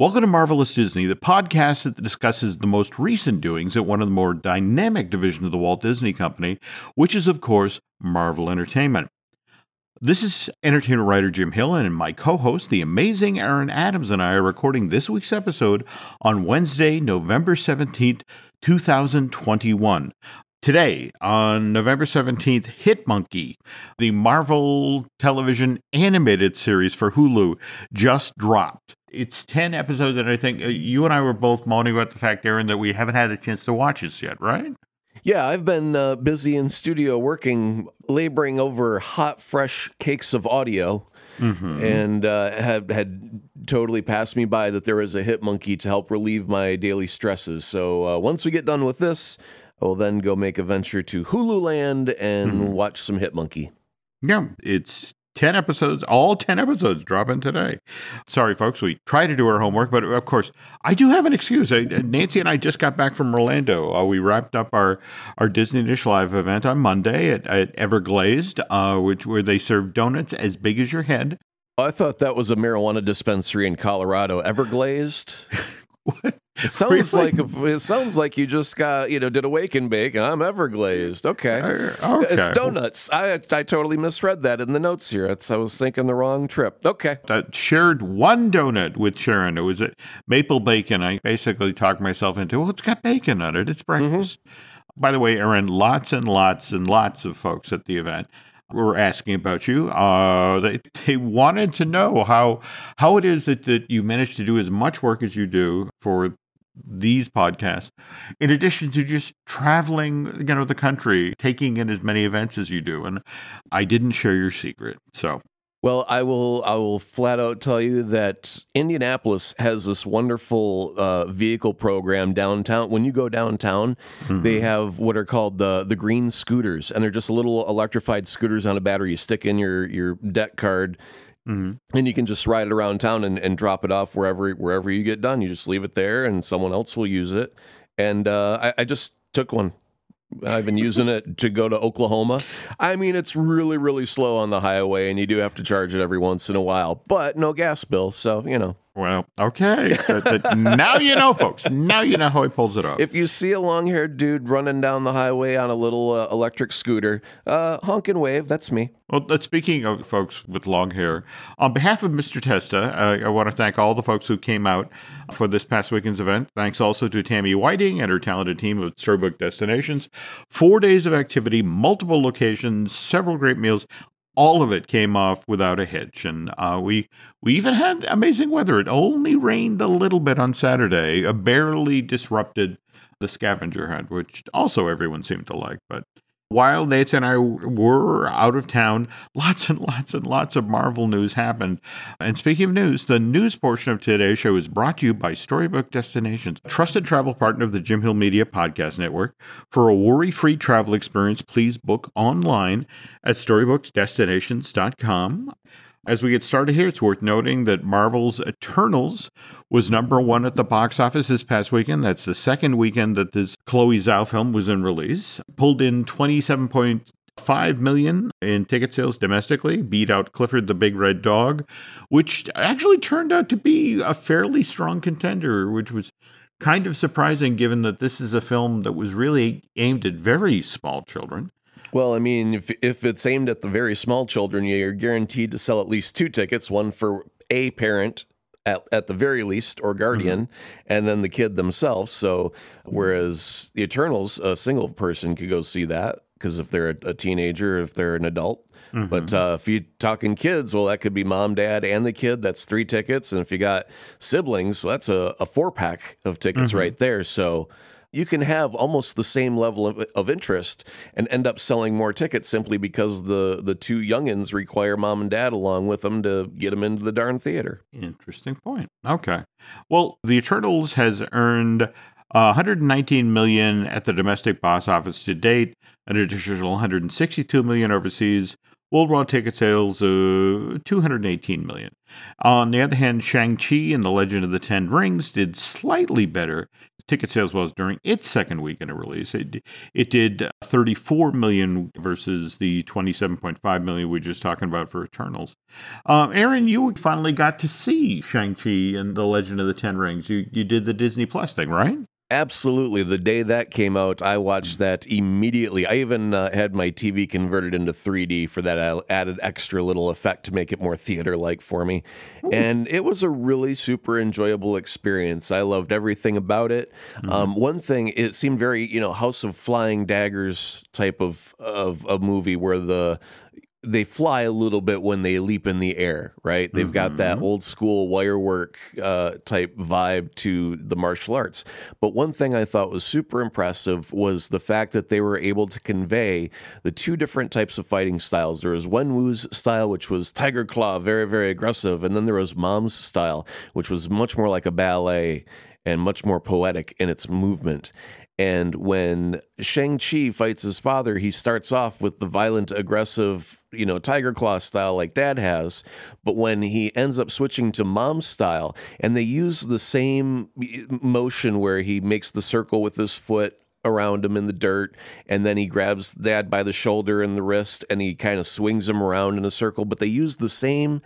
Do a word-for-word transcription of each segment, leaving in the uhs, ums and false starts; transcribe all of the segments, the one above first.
Welcome to Marvelous Disney, the podcast that discusses the most recent doings at one of the more dynamic divisions of the Walt Disney Company, which is, of course, Marvel Entertainment. This is entertainment writer Jim Hill, and my co-host, the amazing Aaron Adams, and I are recording this week's episode on Wednesday, November seventeenth, twenty twenty-one. Today, on November seventeenth, Hitmonkey, the Marvel television animated series for Hulu, just dropped. It's ten episodes, and I think you and I were both moaning about the fact, Aaron, that we haven't had a chance to watch this yet, right? Yeah, I've been uh, busy in studio working, laboring over hot, fresh cakes of audio. Mm-hmm. And uh, had, had totally passed me by that there was a Hitmonkey to help relieve my daily stresses. So uh, once we get done with this, I will then go make a venture to Hulu Land and mm-hmm. watch some Hitmonkey. Yeah, it's ten episodes, all ten episodes dropping today. Sorry, folks, we try to do our homework, but of course, I do have an excuse. I, Nancy and I just got back from Orlando. Uh, we wrapped up our, our Disney Dish Live event on Monday at, at Everglazed, uh, which where they serve donuts as big as your head. I thought that was a marijuana dispensary in Colorado. Everglazed? What? It sounds really? like a, it sounds like you just got, you know, did a wake and bake, and I'm Everglazed. Okay. Uh, okay. It's donuts. I I totally misread that in the notes here. It's, I was thinking the wrong trip. Okay. I shared one donut with Sharon. It was a maple bacon. I basically talked myself into, well, it's got bacon on it. It's breakfast. Mm-hmm. By the way, Aaron, lots and lots and lots of folks at the event were asking about you. Uh, they they wanted to know how how it is that, that you manage to do as much work as you do for these podcasts, in addition to just traveling, you know, the country, taking in as many events as you do. And I didn't share your secret. So, well, I will, I will flat out tell you that Indianapolis has this wonderful uh, vehicle program downtown. When you go downtown, mm-hmm. they have what are called the the green scooters, and they're just little electrified scooters on a battery. You stick in your your deck card. Mm-hmm. And you can just ride it around town and, and drop it off wherever wherever you get done. You just leave it there, and someone else will use it. And uh, I, I just took one. I've been using it to go to Oklahoma. I mean, it's really, really slow on the highway, and you do have to charge it every once in a while. But no gas bill, so, you know. Well, okay. Now you know, folks. Now you know how he pulls it off. If you see a long-haired dude running down the highway on a little uh, electric scooter, uh, honk and wave. That's me. Well, speaking of folks with long hair, on behalf of Mister Testa, uh, I want to thank all the folks who came out for this past weekend's event. Thanks also to Tammy Whiting and her talented team of Storybook Destinations. Four days of activity, multiple locations, several great meals. All of it came off without a hitch, and uh, we we even had amazing weather. It only rained a little bit on Saturday, uh, barely disrupted the scavenger hunt, which also everyone seemed to like. But while Nate and I were out of town, lots and lots and lots of Marvel news happened. And speaking of news, the news portion of today's show is brought to you by Storybook Destinations, a trusted travel partner of the Jim Hill Media Podcast Network. For a worry-free travel experience, please book online at storybook destinations dot com. As we get started here, it's worth noting that Marvel's Eternals was number one at the box office this past weekend. That's the second weekend that this Chloe Zhao film was in release. Pulled in twenty-seven point five million dollars in ticket sales domestically, beat out Clifford the Big Red Dog, which actually turned out to be a fairly strong contender, which was kind of surprising given that this is a film that was really aimed at very small children. Well, I mean, if if it's aimed at the very small children, you're guaranteed to sell at least two tickets, one for a parent at, at the very least, or guardian, mm-hmm. and then the kid themselves. So whereas the Eternals, a single person could go see that, because if they're a, a teenager, if they're an adult. Mm-hmm. But uh, if you're talking kids, well, that could be mom, dad, and the kid. That's three tickets. And if you got siblings, well, that's a, a four-pack of tickets mm-hmm. right there. So you can have almost the same level of, of interest and end up selling more tickets simply because the, the two youngins require mom and dad along with them to get them into the darn theater. Interesting point. Okay. Well, The Eternals has earned uh, one hundred nineteen million dollars at the domestic box office to date, an additional one hundred sixty-two million dollars overseas, worldwide ticket sales of two hundred eighteen million dollars. On the other hand, Shang-Chi and The Legend of the Ten Rings did slightly better. Ticket sales was during its second week in a release. It, it did thirty-four million dollars versus the twenty-seven point five million dollars we were just talking about for Eternals. Um, Aaron, you finally got to see Shang-Chi and The Legend of the Ten Rings. You, you did the Disney Plus thing, right? Absolutely. The day that came out, I watched that immediately. I even uh, had my T V converted into three D for that added extra little effect to make it more theater-like for me. Ooh. And it was a really super enjoyable experience. I loved everything about it. Mm-hmm. Um, one thing, it seemed very, you know, House of Flying Daggers type of, of a movie where the... they fly a little bit when they leap in the air, right? They've mm-hmm. got that old school wire work uh, type vibe to the martial arts. But one thing I thought was super impressive was the fact that they were able to convey the two different types of fighting styles. There was Wenwu's style, which was Tiger Claw, very, very aggressive. And then there was Mom's style, which was much more like a ballet and much more poetic in its movement. And when Shang-Chi fights his father, he starts off with the violent, aggressive, you know, Tiger Claw style like Dad has. But when he ends up switching to Mom's style, and they use the same motion where he makes the circle with his foot around him in the dirt, and then he grabs Dad by the shoulder and the wrist, and he kind of swings him around in a circle. But they use the same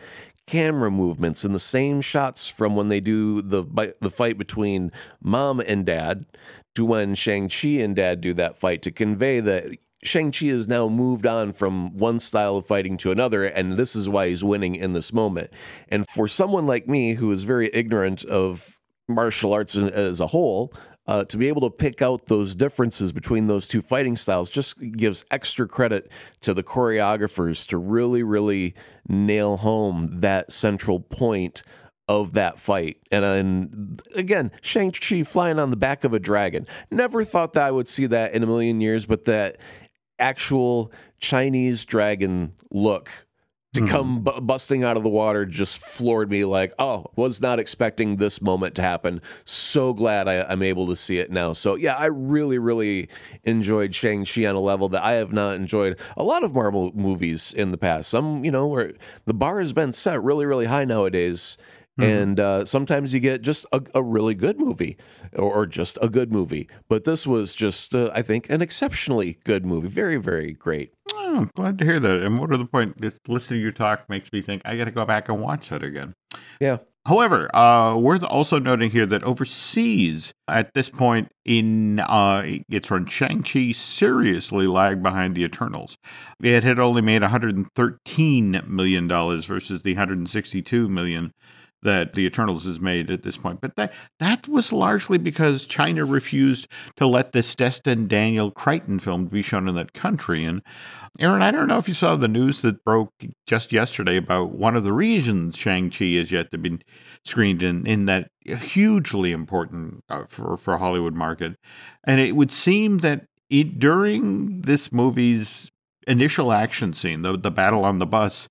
camera movements and the same shots from when they do the the fight between Mom and Dad to when Shang-Chi and Dad do that fight, to convey that Shang-Chi has now moved on from one style of fighting to another, and this is why he's winning in this moment. And for someone like me, who is very ignorant of martial arts as a whole, Uh, to be able to pick out those differences between those two fighting styles just gives extra credit to the choreographers to really, really nail home that central point of that fight. And, and again, Shang-Chi flying on the back of a dragon. Never thought that I would see that in a million years, but that actual Chinese dragon look to mm-hmm. come b- busting out of the water just floored me, like, oh, was not expecting this moment to happen. So glad I, I'm able to see it now. So, yeah, I really, really enjoyed Shang-Chi on a level that I have not enjoyed a lot of Marvel movies in the past. Some, you know, where the bar has been set really, really high nowadays. Mm-hmm. And uh, sometimes you get just a, a really good movie or, or just a good movie. But this was just, uh, I think, an exceptionally good movie. Very, very great. Oh, I'm glad to hear that. And more to the point, this listening to your talk makes me think I got to go back and watch that again. Yeah. However, uh, worth also noting here that overseas at this point in uh, its run, Shang-Chi seriously lagged behind the Eternals. It had only made one hundred thirteen million dollars versus the one hundred sixty-two million dollars that the Eternals has made at this point. But that that was largely because China refused to let this destined Daniel Crichton film be shown in that country. And Aaron, I don't know if you saw the news that broke just yesterday about one of the reasons Shang-Chi is yet to be screened in, in that hugely important uh, for, for Hollywood market. And it would seem that it, during this movie's initial action scene, the, the battle on the bus,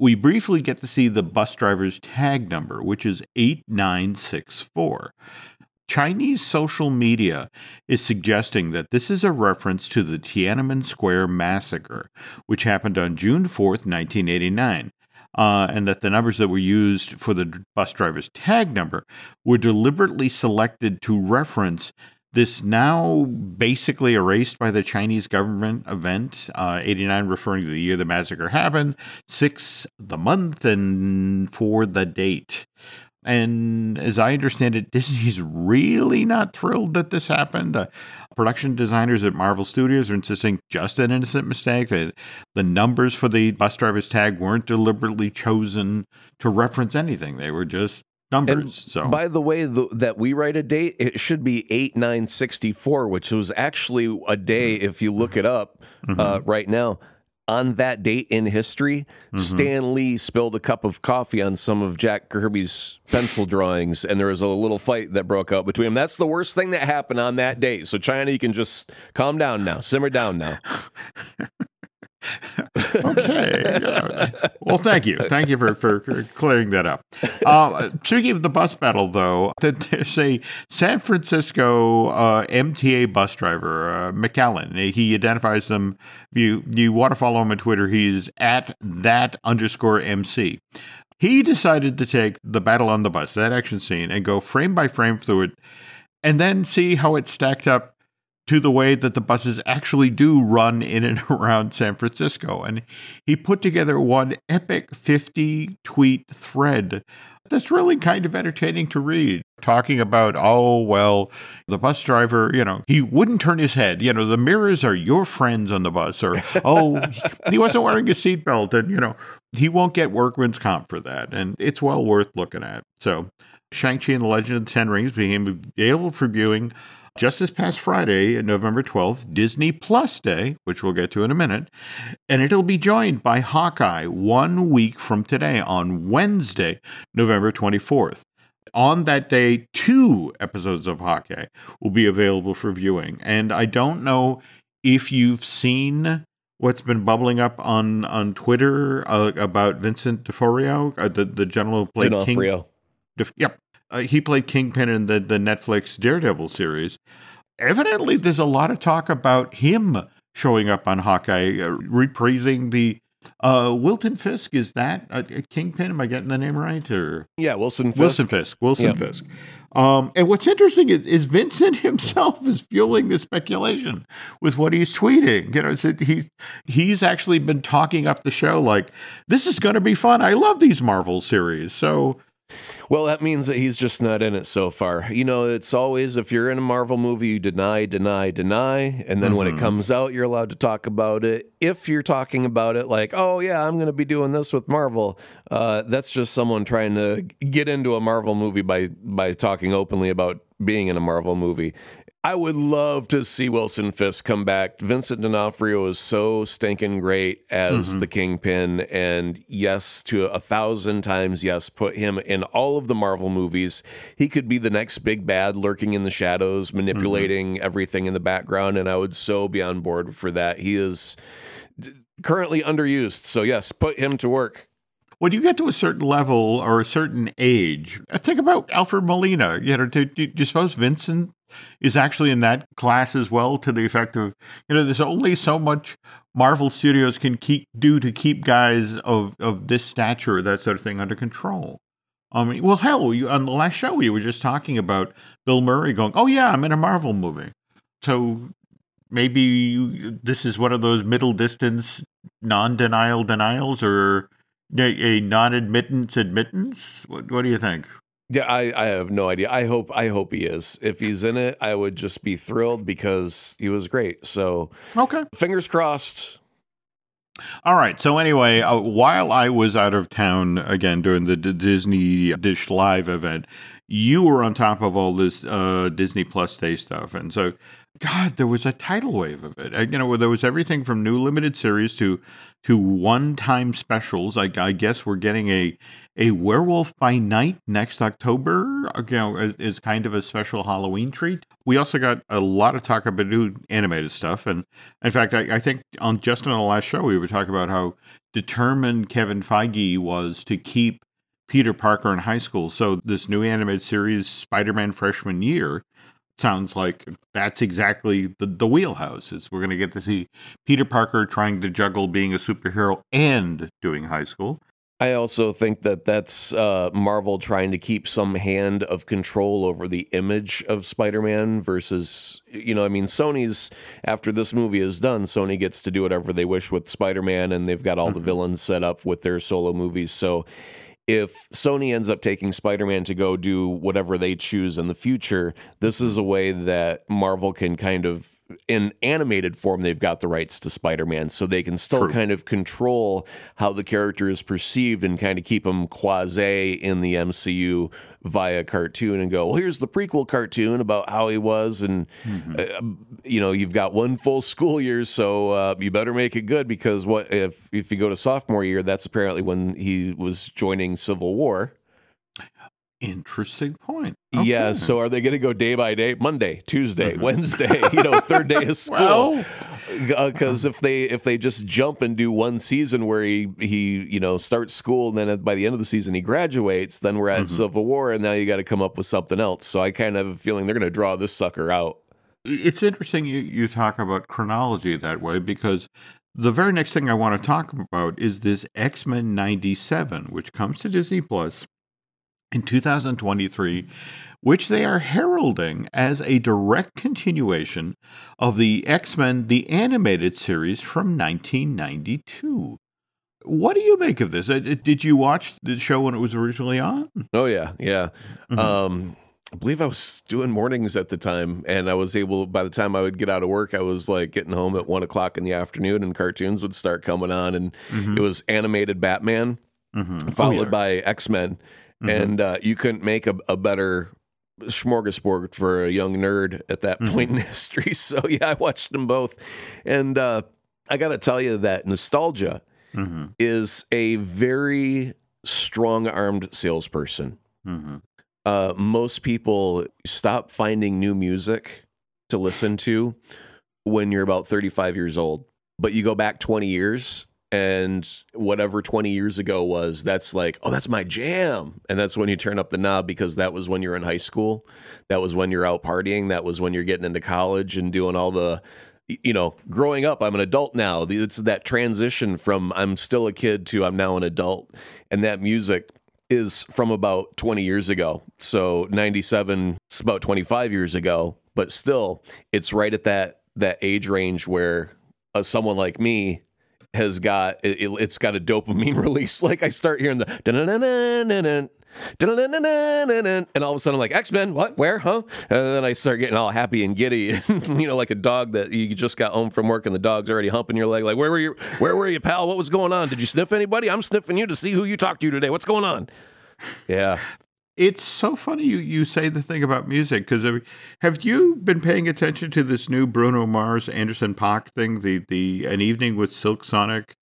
we briefly get to see the bus driver's tag number, which is eight nine six four. Chinese social media is suggesting that this is a reference to the Tiananmen Square massacre, which happened on June fourth, nineteen eighty-nine, uh, and that the numbers that were used for the bus driver's tag number were deliberately selected to reference this now basically erased by the Chinese government event, uh, eighty-nine referring to the year the massacre happened, six the month, and four the date. And as I understand it, Disney's really not thrilled that this happened. Uh, production designers at Marvel Studios are insisting just an innocent mistake, that the numbers for the bus driver's tag weren't deliberately chosen to reference anything. They were just numbers. And so, by the way, the, that we write a date, it should be eight nine sixty-four, which was actually a day, if you look it up mm-hmm. uh, right now, on that date in history, mm-hmm. Stan Lee spilled a cup of coffee on some of Jack Kirby's pencil drawings, and there was a little fight that broke out between them. That's the worst thing that happened on that date. So China, you can just calm down now, simmer down now. Okay. Yeah. Well, thank you. Thank you for, for clearing that up. Uh, speaking of the bus battle, though, there's a San Francisco uh, M T A bus driver, uh, McAllen. He identifies them. If you, you want to follow him on Twitter, he's at that underscore M C. He decided to take the battle on the bus, that action scene, and go frame by frame through it, and then see how it stacked up to the way that the buses actually do run in and around San Francisco. And he put together one epic fifty-tweet thread that's really kind of entertaining to read, talking about, oh, well, the bus driver, you know, he wouldn't turn his head. You know, the mirrors are your friends on the bus. Or, oh, he wasn't wearing a seatbelt. And, you know, he won't get workman's comp for that. And it's well worth looking at. So Shang-Chi and the Legend of the Ten Rings became available for viewing just this past Friday, November twelfth, Disney Plus Day, which we'll get to in a minute, and it'll be joined by Hawkeye one week from today on Wednesday, November twenty-fourth. On that day, two episodes of Hawkeye will be available for viewing, and I don't know if you've seen what's been bubbling up on, on Twitter uh, about Vincent D'Onofrio, uh, the, the general who played D'Onofrio. King. De, yep. Uh, he played Kingpin in the, the Netflix Daredevil series. Evidently, there's a lot of talk about him showing up on Hawkeye, uh, reprising the uh, Wilson Fisk. Is that uh, Kingpin? Am I getting the name right? Or yeah, Wilson Fisk. Wilson Fisk. Wilson yeah. Fisk. Um, and what's interesting is, is Vincent himself is fueling the speculation with what he's tweeting. You know, so he he's actually been talking up the show like, this is going to be fun. I love these Marvel series. So. Well, that means that he's just not in it so far. You know, it's always, if you're in a Marvel movie, you deny, deny, deny. And then mm-hmm. when it comes out, you're allowed to talk about it. If you're talking about it like, oh, yeah, I'm going to be doing this with Marvel. Uh, that's just someone trying to get into a Marvel movie by by talking openly about being in a Marvel movie. I would love to see Wilson Fisk come back. Vincent D'Onofrio is so stinking great as mm-hmm. the Kingpin. And yes, to a thousand times, yes, put him in all of the Marvel movies. He could be the next big bad lurking in the shadows, manipulating mm-hmm. everything in the background. And I would so be on board for that. He is currently underused. So yes, put him to work. When you get to a certain level or a certain age, think about Alfred Molina. You know, do, do, do you suppose Vincent is actually in that class as well, to the effect of, you know, there's only so much Marvel Studios can keep do to keep guys of, of this stature, that sort of thing, under control. I mean, well, hell, you, on the last show, we were just talking about Bill Murray going, oh, yeah, I'm in a Marvel movie. So maybe you, this is one of those middle distance non-denial denials or a, a non-admittance admittance. What, what do you think? Yeah, I, I have no idea. I hope I hope he is. If he's in it, I would just be thrilled because he was great. So, okay, fingers crossed. All right. So anyway, uh, while I was out of town again during the D- Disney Dish Live event, you were on top of all this uh, Disney Plus Day stuff, and so God, there was a tidal wave of it. You know, where there was everything from new limited series to to one-time specials. I, I guess we're getting a a Werewolf by Night next October. You know, is kind of a special Halloween treat. We also got a lot of talk about new animated stuff, and in fact, I, I think on just on the last show we were talking about how determined Kevin Feige was to keep Peter Parker in high school. So this new animated series, Spider-Man Freshman Year, sounds like that's exactly the, the wheelhouse. Is we're going to get to see Peter Parker trying to juggle being a superhero and doing high school. I also think that that's uh, Marvel trying to keep some hand of control over the image of Spider-Man versus, you know, I mean, Sony's, after this movie is done, Sony gets to do whatever they wish with Spider-Man, and they've got all mm-hmm. the villains set up with their solo movies. So if Sony ends up taking Spider-Man to go do whatever they choose in the future, this is a way that Marvel can kind of, in animated form, they've got the rights to Spider-Man, so they can still True. kind of control how the character is perceived and kind of keep them quasi in the M C U via cartoon and go, well, here's the prequel cartoon about how he was. And, mm-hmm. uh, you know, you've got one full school year, so uh, you better make it good, because what if, if you go to sophomore year, that's apparently when he was joining Civil War. Interesting point. Okay. Yeah. So are they going to go day by day? Monday, Tuesday, uh-huh. Wednesday, you know, third day of school. Because well. uh, if they if they just jump and do one season where he, he, you know, starts school and then by the end of the season he graduates, then we're at mm-hmm. Civil War and now you got to come up with something else. So I kind of have a feeling they're going to draw this sucker out. It's interesting you, you talk about chronology that way, because the very next thing I want to talk about is this X-Men ninety-seven, which comes to Disney Plus in two thousand twenty-three, which they are heralding as a direct continuation of the X-Men, the animated series from nineteen ninety-two. What do you make of this? Did you watch the show when it was originally on? Oh, yeah, yeah. Mm-hmm. Um, I believe I was doing mornings at the time, and I was able, by the time I would get out of work, I was like getting home at one o'clock in the afternoon, and cartoons would start coming on, and mm-hmm. it was animated Batman, mm-hmm. followed oh, yeah. by X-Men. Mm-hmm. And uh, you couldn't make a, a better smorgasbord for a young nerd at that mm-hmm. point in history. So, yeah, I watched them both. And uh, I got to tell you that nostalgia mm-hmm. is a very strong-armed salesperson. Mm-hmm. Uh, most people stop finding new music to listen to when you're about thirty-five years old. But you go back twenty years... and whatever twenty years ago was, that's like, oh, that's my jam. And that's when you turn up the knob, because that was when you're in high school. That was when you're out partying. That was when you're getting into college and doing all the, you know, growing up. I'm an adult now. It's that transition from I'm still a kid to I'm now an adult. And that music is from about twenty years ago. So ninety-seven, it's about twenty-five years ago. But still, it's right at that, that age range where uh, someone like me has got it, it's got a dopamine release. Like I start hearing the da-na-na-na-na-na, da-na-na-na-na-na, and all of a sudden I'm like, X-Men, what, where, huh? And then I start getting all happy and giddy, you know, like a dog that you just got home from work and the dog's already humping your leg. Like, where were you? Where were you, pal? What was going on? Did you sniff anybody? I'm sniffing you to see who you talked to today. What's going on? Yeah. It's so funny you, you say the thing about music, because I mean, have you been paying attention to this new Bruno Mars, Anderson .Paak thing, the the An Evening with Silk Sonic?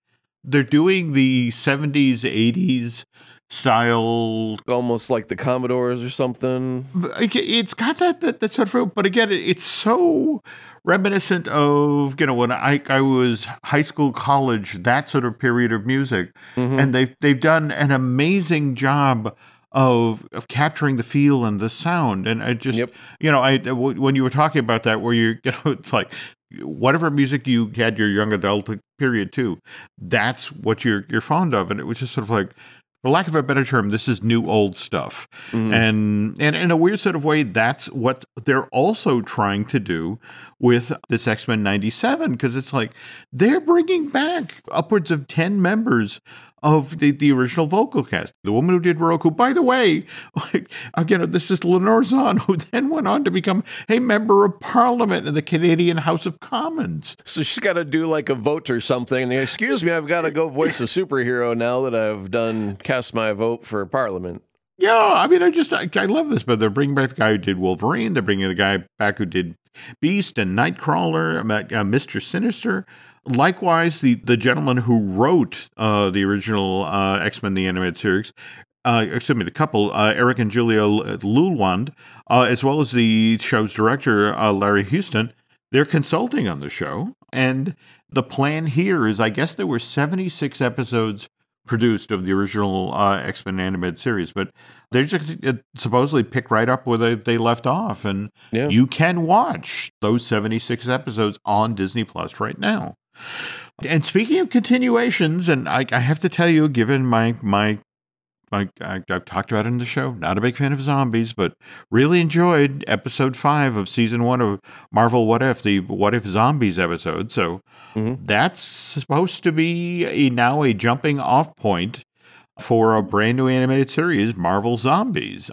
They're doing the seventies, eighties style. Almost like the Commodores or something. It's got that, that, that sort of, but again, it's so reminiscent of, you know, when I, I was high school, college, that sort of period of music. Mm-hmm. And they've, they've done an amazing job Of, of capturing the feel and the sound. And I just, yep. you know, I w- when you were talking about that, where you, you know, it's like whatever music you had your young adult period too, that's what you're you're fond of. And it was just sort of like, for lack of a better term, this is new old stuff. Mm-hmm. And, and in a weird sort of way, that's what they're also trying to do with this X-Men ninety-seven, because it's like they're bringing back upwards of ten members of the, the original vocal cast. The woman who did Roku, by the way, like, again, this is Lenore Zahn, who then went on to become a member of parliament in the Canadian House of Commons. So she's got to do like a vote or something. And they, excuse me, I've got to go voice a superhero now that I've done cast my vote for parliament. Yeah, I mean, I just, I, I love this, but they're bringing back the guy who did Wolverine. They're bringing the guy back who did Beast and Nightcrawler, uh, Mister Sinister. Likewise, the, the gentleman who wrote uh, the original uh, X-Men, the animated series, uh, excuse me, the couple, uh, Eric and Julia Lulwand, uh, as well as the show's director, uh, Larry Houston, they're consulting on the show. And the plan here is, I guess there were seventy-six episodes produced of the original uh, X-Men animated series, but they're just it supposedly pick right up where they, they left off. And yeah. you can watch those seventy-six episodes on Disney Plus right now. And speaking of continuations, and I, I have to tell you, given my, my, my I, I've talked about it in the show, not a big fan of zombies, but really enjoyed episode five of season one of Marvel What If, the What If Zombies episode. So mm-hmm. that's supposed to be a, now a jumping off point for a brand new animated series, Marvel Zombies.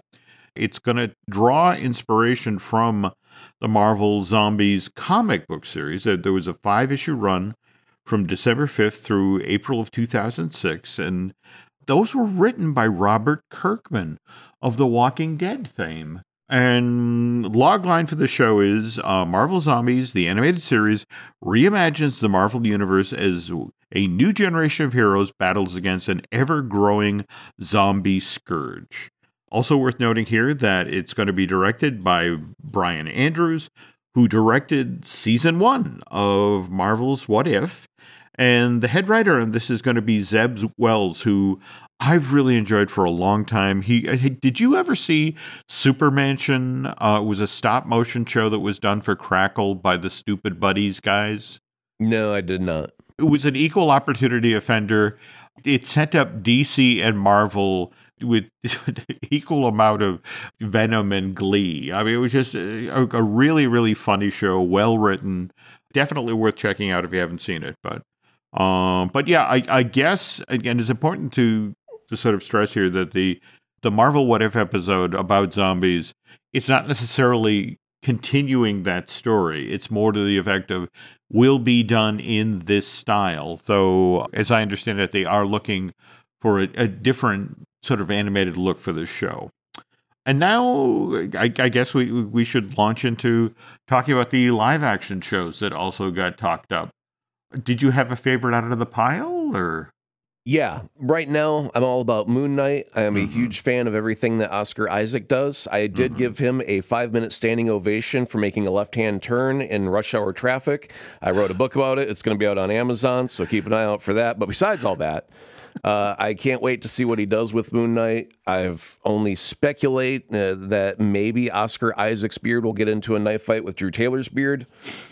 It's going to draw inspiration from the Marvel Zombies comic book series. There was a five-issue run from December fifth through April of two thousand six, and those were written by Robert Kirkman of The Walking Dead fame. And logline for the show is, uh, Marvel Zombies, the animated series, reimagines the Marvel universe as a new generation of heroes battles against an ever-growing zombie scourge. Also worth noting here that it's going to be directed by Brian Andrews, who directed season one of Marvel's What If. And the head writer on this is going to be Zeb Wells, who I've really enjoyed for a long time. He did you ever see Super Mansion? Uh, it was a stop motion show that was done for Crackle by the Stupid Buddies guys. No, I did not. It was an equal opportunity offender. It set up D C and Marvel with equal amount of venom and glee. I mean, it was just a, a really, really funny show, well written. Definitely worth checking out if you haven't seen it. But, um, but yeah, I, I guess again, it's important to to sort of stress here that the the Marvel What If episode about zombies, it's not necessarily continuing that story. It's more to the effect of will be done in this style. Though, as I understand it, they are looking for a, a different sort of animated look for this show. And now I, I guess we we should launch into talking about the live action shows that also got talked up. Did you have a favorite out of the pile or? Yeah, right now I'm all about Moon Knight. I am mm-hmm. a huge fan of everything that Oscar Isaac does. I did mm-hmm. give him a five-minute standing ovation for making a left-hand turn in rush hour traffic. I wrote a book about it. It's going to be out on Amazon, so keep an eye out for that. But besides all that, Uh, I can't wait to see what he does with Moon Knight. I've only speculate uh, that maybe Oscar Isaac's beard will get into a knife fight with Drew Taylor's beard.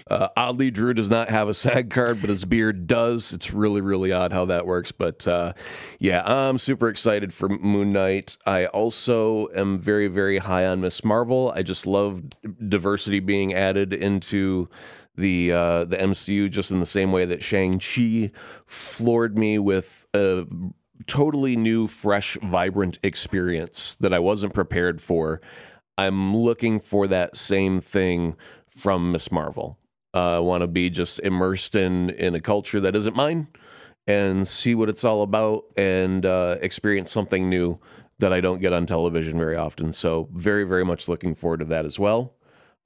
Uh, oddly, Drew does not have a SAG card, but his beard does. It's really, really odd how that works. But uh, yeah, I'm super excited for Moon Knight. I also am very, very high on Miz Marvel. I just love diversity being added into the uh, the M C U, just in the same way that Shang-Chi floored me with a totally new, fresh, vibrant experience that I wasn't prepared for. I'm looking for that same thing from Miz Marvel. Uh, I want to be just immersed in, in a culture that isn't mine and see what it's all about and uh, experience something new that I don't get on television very often. So very, very much looking forward to that as well.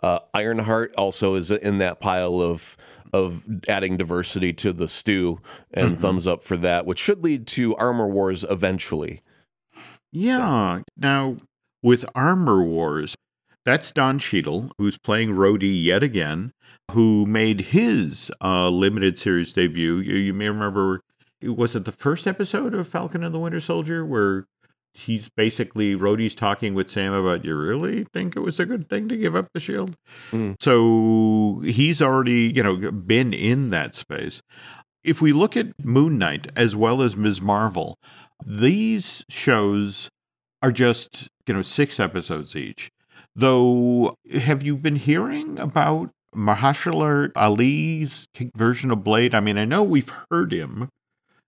Uh, Ironheart also is in that pile of of adding diversity to the stew, and mm-hmm. thumbs up for that, which should lead to Armor Wars eventually. Yeah. So. Now, with Armor Wars, that's Don Cheadle, who's playing Rhodey yet again, who made his uh, limited series debut. You, you may remember, was it the first episode of Falcon and the Winter Soldier where he's basically, Rhodey's talking with Sam about, you really think it was a good thing to give up the shield? Mm. So he's already, you know, been in that space. If we look at Moon Knight as well as Miz Marvel, these shows are just, you know, six episodes each. Though, have you been hearing about Mahershala Ali's version of Blade? I mean, I know we've heard him,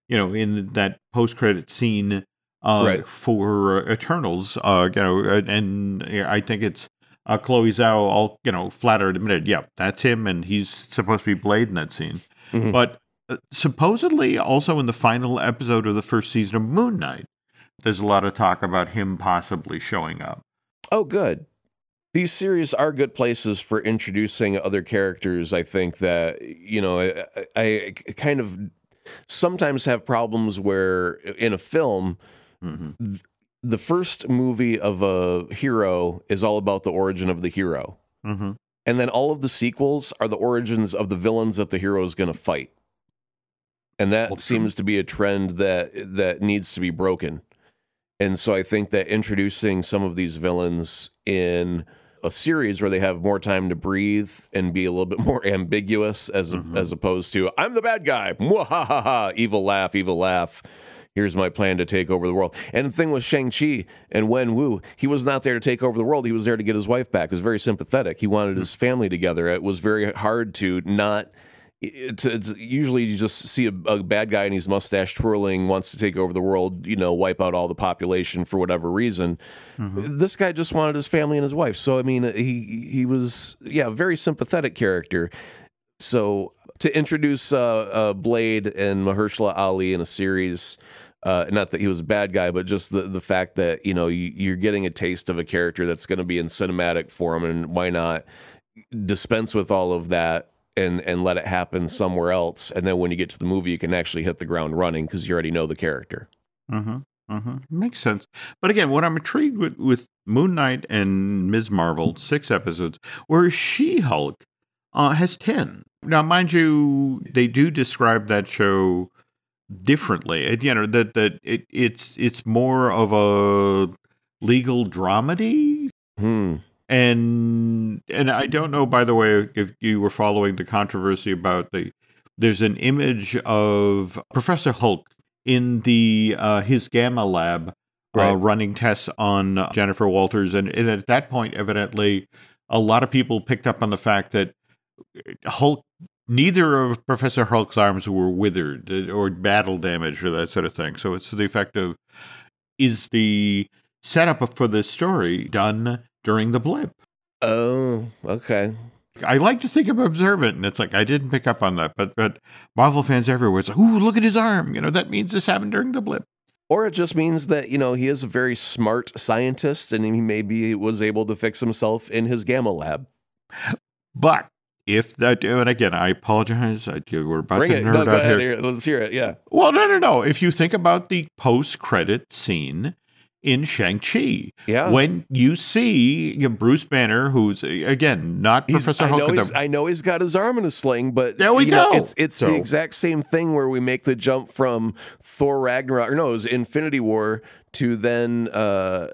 you know, in that post-credit scene Uh, right. for uh, Eternals, uh, you know, and, and I think it's uh, Chloe Zhao, all, you know, flattered admitted, yeah, that's him, and he's supposed to be Blade in that scene. Mm-hmm. But uh, supposedly, also in the final episode of the first season of Moon Knight, there's a lot of talk about him possibly showing up. Oh, good. These series are good places for introducing other characters. I think that, you know, I, I, I kind of sometimes have problems where in a film, mm-hmm. the first movie of a hero is all about the origin of the hero. Mm-hmm. And then all of the sequels are the origins of the villains that the hero is going to fight. And that okay. seems to be a trend that that needs to be broken. And so I think that introducing some of these villains in a series where they have more time to breathe and be a little bit more ambiguous as, mm-hmm. as opposed to, I'm the bad guy. Mwahaha, evil laugh, evil laugh. Here's my plan to take over the world. And the thing with Shang-Chi and Wen Wu, he was not there to take over the world. He was there to get his wife back. He was very sympathetic. He wanted his family together. It was very hard to not... It's, it's usually you just see a, a bad guy and he's mustache twirling, wants to take over the world, you know, wipe out all the population for whatever reason. Mm-hmm. This guy just wanted his family and his wife. So, I mean, he, he was, yeah, a very sympathetic character. So to introduce uh, uh, Blade and Mahershala Ali in a series... Uh, not that he was a bad guy, but just the, the fact that, you know, you, you're getting a taste of a character that's going to be in cinematic form, and why not dispense with all of that and, and let it happen somewhere else. And then when you get to the movie, you can actually hit the ground running because you already know the character. Mm-hmm. Mm-hmm. Makes sense. But again, what I'm intrigued with, with Moon Knight and Miz Marvel, six episodes, whereas She-Hulk uh, has ten. Now, mind you, they do describe that show differently. You know, that that it, it's it's more of a legal dramedy. Hmm. And and I don't know, by the way, if you were following the controversy about the, there's an image of Professor Hulk in the uh, his gamma lab, right, uh, running tests on Jennifer Walters. And, and at that point, evidently, a lot of people picked up on the fact that Hulk, neither of Professor Hulk's arms were withered or battle damaged or that sort of thing. So it's the effect of, is the setup for this story done during the blip? Oh, okay. I like to think I'm observant, and it's like I didn't pick up on that, but but Marvel fans everywhere, it's like, ooh, look at his arm. You know, that means this happened during the blip. Or it just means that, you know, he is a very smart scientist, and he maybe was able to fix himself in his gamma lab. But if that, and again, I apologize, I, we're about Bring to nerd no, out ahead, here. Let's hear it, yeah. Well, no, no, no. If you think about the post-credit scene in Shang-Chi, yeah, when you see Bruce Banner, who's again not he's, Professor Hulk, I know, he's, I know he's got his arm in a sling, but there we you go. Know, it's it's so. The exact same thing where we make the jump from Thor Ragnarok, or no, it was Infinity War, to then uh,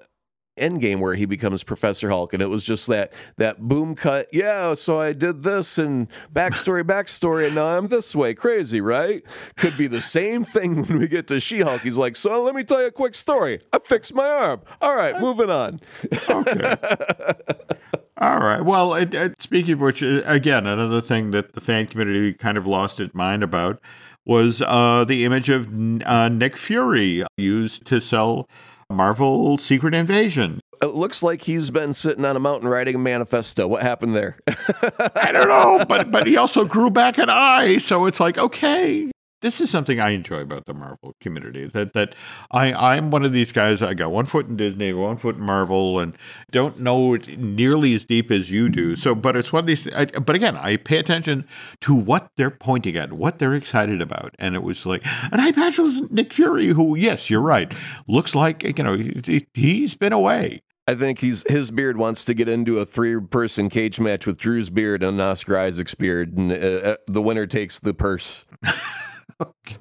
Endgame, where he becomes Professor Hulk, and it was just that that boom cut. Yeah, so I did this and backstory, backstory, and now I'm this way. Crazy, right? Could be the same thing when we get to She-Hulk. He's like, so let me tell you a quick story. I fixed my arm. All right, moving on. Okay. All right. Well, it, it, speaking of which, again, another thing that the fan community kind of lost its mind about was uh, the image of uh, Nick Fury used to sell Marvel Secret Invasion. It looks like he's been sitting on a mountain writing a manifesto. What happened there? I don't know, but but he also grew back an eye, so it's like, okay. This is something I enjoy about the Marvel community, that that I, I'm one of these guys, I got one foot in Disney, one foot in Marvel, and don't know it nearly as deep as you do. So, but it's one of these, I, but again, I pay attention to what they're pointing at, what they're excited about. And it was like, and I patched Nick Fury, who, yes, you're right, looks like, you know, he, he's been away. I think he's his beard wants to get into a three-person cage match with Drew's beard and Oscar Isaac's beard, and uh, the winner takes the purse. Okay.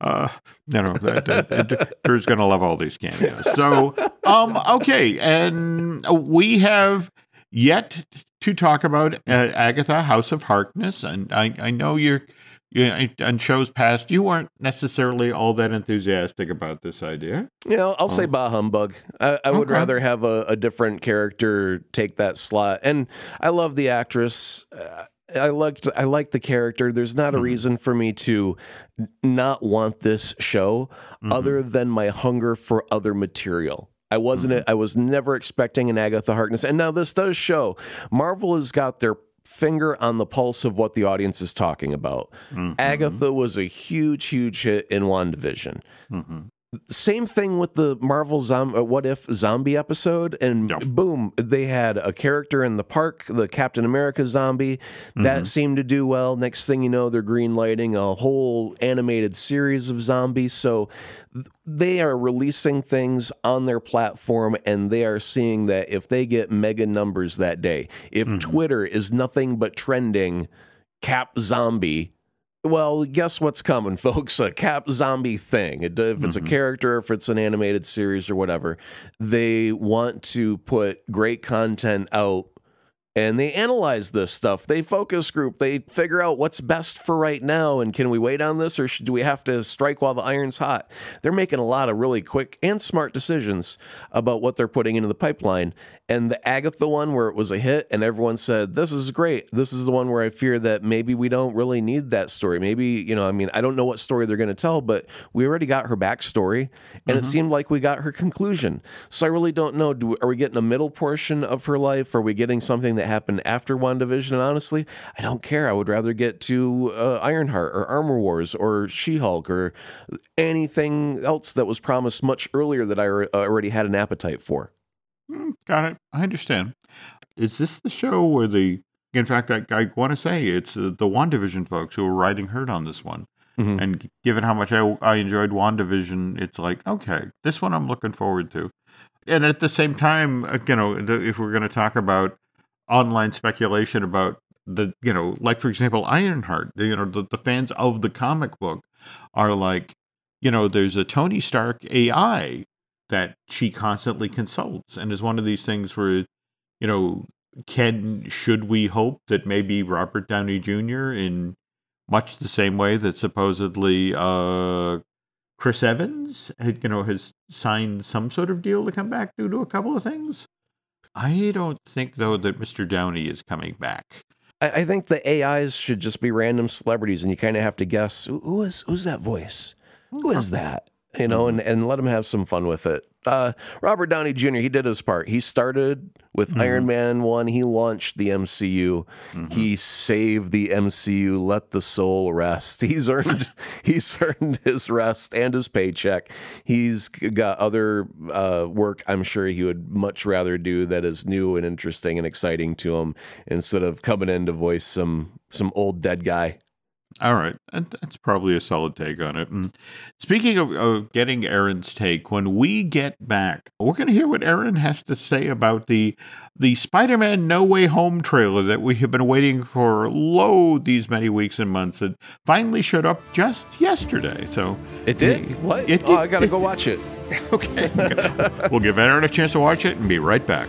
Uh, no, no, that, uh, Drew's going to love all these cameos. So, um, okay, and we have yet to talk about uh, Agatha, House of Harkness, and I, I know you're, you on shows past, you weren't necessarily all that enthusiastic about this idea. You know, I'll oh. say bah humbug. I, I okay. would rather have a, a different character take that slot, and I love the actress. Uh, I liked, I liked the character. There's not a mm-hmm. reason for me to not want this show mm-hmm. other than my hunger for other material. I wasn't, mm-hmm. I was never expecting an Agatha Harkness. And now this does show Marvel has got their finger on the pulse of what the audience is talking about. Mm-hmm. Agatha was a huge, huge hit in WandaVision. Mm-hmm. Same thing with the Marvel Zomb- What If zombie episode, and yep. boom, they had a character in the park, the Captain America zombie, that mm-hmm. seemed to do well. Next thing you know, they're greenlighting a whole animated series of zombies, so they are releasing things on their platform, and they are seeing that if they get mega numbers that day, if mm-hmm. Twitter is nothing but trending Cap Zombie, well, guess what's coming, folks? A Cap Zombie thing. If it's mm-hmm. a character, if it's an animated series or whatever, they want to put great content out, and they analyze this stuff. They focus group. They figure out what's best for right now, and can we wait on this, or should, do we have to strike while the iron's hot? They're making a lot of really quick and smart decisions about what they're putting into the pipeline. And the Agatha one, where it was a hit and everyone said, this is great, this is the one where I fear that maybe we don't really need that story. Maybe, you know, I mean, I don't know what story they're going to tell, but we already got her backstory, and mm-hmm. it seemed like we got her conclusion. So I really don't know. Do, are we getting a middle portion of her life? Are we getting something that happened after WandaVision? And honestly, I don't care. I would rather get to uh, Ironheart or Armor Wars or She-Hulk or anything else that was promised much earlier that I re- already had an appetite for. Got it. I understand. Is this the show where the, in fact, I, I want to say it's the, the WandaVision folks who are riding herd on this one. Mm-hmm. And given how much I, I enjoyed WandaVision, it's like, okay, this one I'm looking forward to. And at the same time, you know, if we're going to talk about online speculation about the, you know, like, for example, Ironheart, you know, the, the fans of the comic book are like, you know, there's a Tony Stark A I that she constantly consults. And is one of these things where, you know, can, should we hope that maybe Robert Downey Junior, in much the same way that supposedly uh, Chris Evans had, you know, has signed some sort of deal to come back due to a couple of things? I don't think, though, that Mister Downey is coming back. I think the A Is should just be random celebrities, and you kind of have to guess, who is who's that voice? Who is that? You know, and, and let him have some fun with it. Uh, Robert Downey Junior, he did his part. He started with mm-hmm. Iron Man one. He launched the M C U. Mm-hmm. He saved the M C U. Let the soul rest. He's earned he's earned his rest and his paycheck. He's got other uh, work I'm sure he would much rather do that is new and interesting and exciting to him instead of coming in to voice some some old dead guy. All right. And that's probably a solid take on it. And speaking of, of getting Aaron's take, when we get back, we're going to hear what Aaron has to say about the the Spider-Man No Way Home trailer that we have been waiting for lo these many weeks and months. It finally showed up just yesterday. So It did? It, what? It, it, oh, I got to go watch it. Okay. We'll give Aaron a chance to watch it and be right back.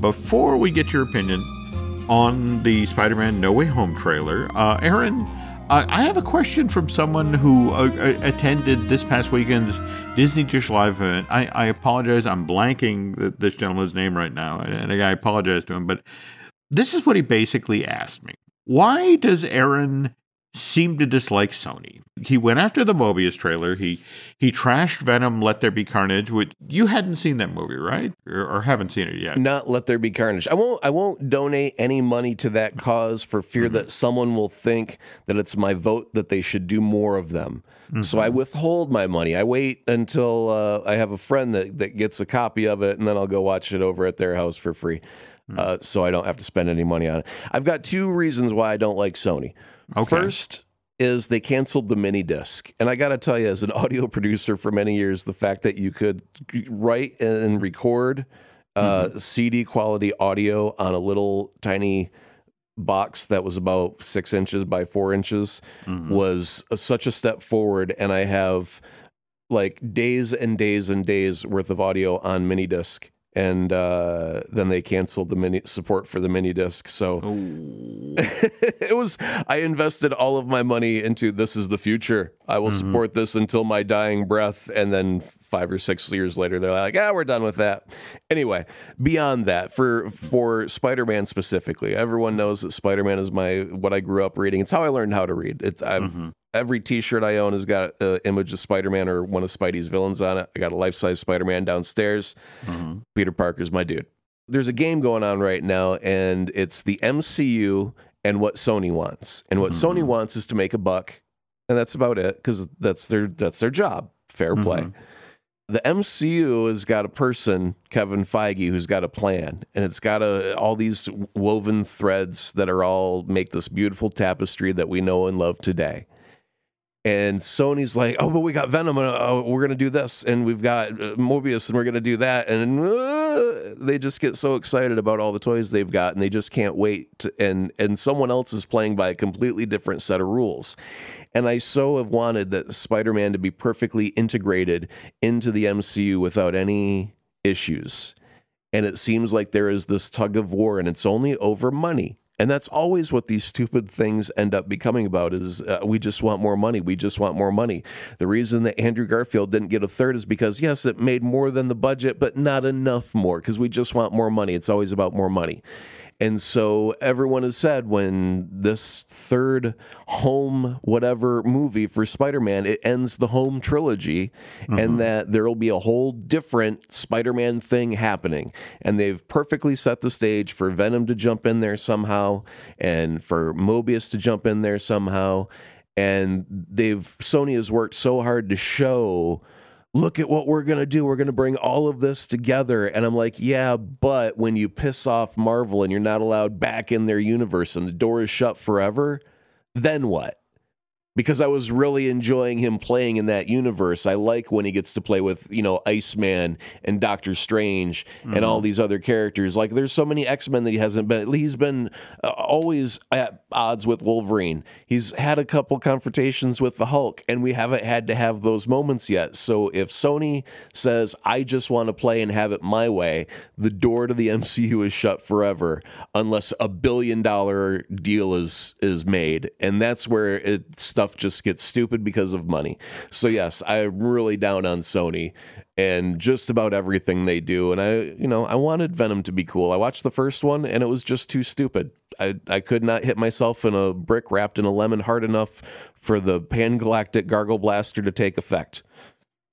Before we get your opinion on the Spider-Man No Way Home trailer, uh, Aaron, uh, I have a question from someone who uh, attended this past weekend's Disney Dish Live event. I, I apologize. I'm blanking this gentleman's name right now, and I apologize to him. But this is what he basically asked me. Why does Aaron seem to dislike Sony? He went after the Mobius trailer. He he trashed Venom, Let There Be Carnage, which you hadn't seen that movie, right? Or, or haven't seen it yet. Not Let There Be Carnage. I won't I won't donate any money to that cause for fear mm-hmm. that someone will think that it's my vote that they should do more of them. Mm-hmm. So I withhold my money. I wait until uh, I have a friend that, that gets a copy of it, and then I'll go watch it over at their house for free. Mm-hmm. Uh, so I don't have to spend any money on it. I've got two reasons why I don't like Sony. Okay. First is they canceled the mini disc. And I got to tell you, as an audio producer for many years, the fact that you could write and record uh, mm-hmm. C D quality audio on a little tiny box that was about six inches by four inches mm-hmm. was a, such a step forward. And I have like days and days and days worth of audio on mini disc. And uh, then they canceled the mini support for the mini disc. So it was, I invested all of my money into this is the future. I will mm-hmm. support this until my dying breath. And then five or six years later, they're like, ah, we're done with that. Anyway, beyond that, for for Spider-Man specifically, everyone knows that Spider-Man is my what I grew up reading. It's how I learned how to read. It's I've, mm-hmm. Every T-shirt I own has got an image of Spider-Man or one of Spidey's villains on it. I got a life-size Spider-Man downstairs. Mm-hmm. Peter Parker's my dude. There's a game going on right now, and it's the M C U and what Sony wants. And what mm-hmm. Sony wants is to make a buck, and that's about it, because that's their that's their job. Fair play. Mm-hmm. The M C U has got a person, Kevin Feige, who's got a plan, and it's got a, all these woven threads that are all make this beautiful tapestry that we know and love today. And Sony's like, oh, but we got Venom, and oh, we're going to do this, and we've got Mobius, and we're going to do that. And uh, they just get so excited about all the toys they've got, and they just can't wait. To, and and someone else is playing by a completely different set of rules. And I so have wanted that Spider-Man to be perfectly integrated into the M C U without any issues. And it seems like there is this tug of war, and it's only over money. And that's always what these stupid things end up becoming about is uh, we just want more money. We just want more money. The reason that Andrew Garfield didn't get a third is because, yes, it made more than the budget, but not enough more because we just want more money. It's always about more money. And so everyone has said when this third home whatever movie for Spider-Man, it ends the home trilogy mm-hmm. and that there will be a whole different Spider-Man thing happening. And they've perfectly set the stage for Venom to jump in there somehow and for Mobius to jump in there somehow. And they've Sony has worked so hard to show look at what we're going to do. We're going to bring all of this together. And I'm like, yeah, but when you piss off Marvel and you're not allowed back in their universe and the door is shut forever, then what? Because I was really enjoying him playing in that universe. I like when he gets to play with, you know, Iceman and Doctor Strange mm-hmm. and all these other characters. Like there's so many X-Men that he hasn't been. He's been uh, always at odds with Wolverine. He's had a couple confrontations with the Hulk, and we haven't had to have those moments yet. So if Sony says, I just want to play and have it my way, the door to the M C U is shut forever unless a billion dollar deal is, is made. And that's where it stuff just gets stupid because of money. So yes, I'm really down on Sony and just about everything they do. And I, you know, I wanted Venom to be cool. I watched the first one and it was just too stupid. I, I could not hit myself in a brick wrapped in a lemon hard enough for the Pangalactic Gargle Blaster to take effect.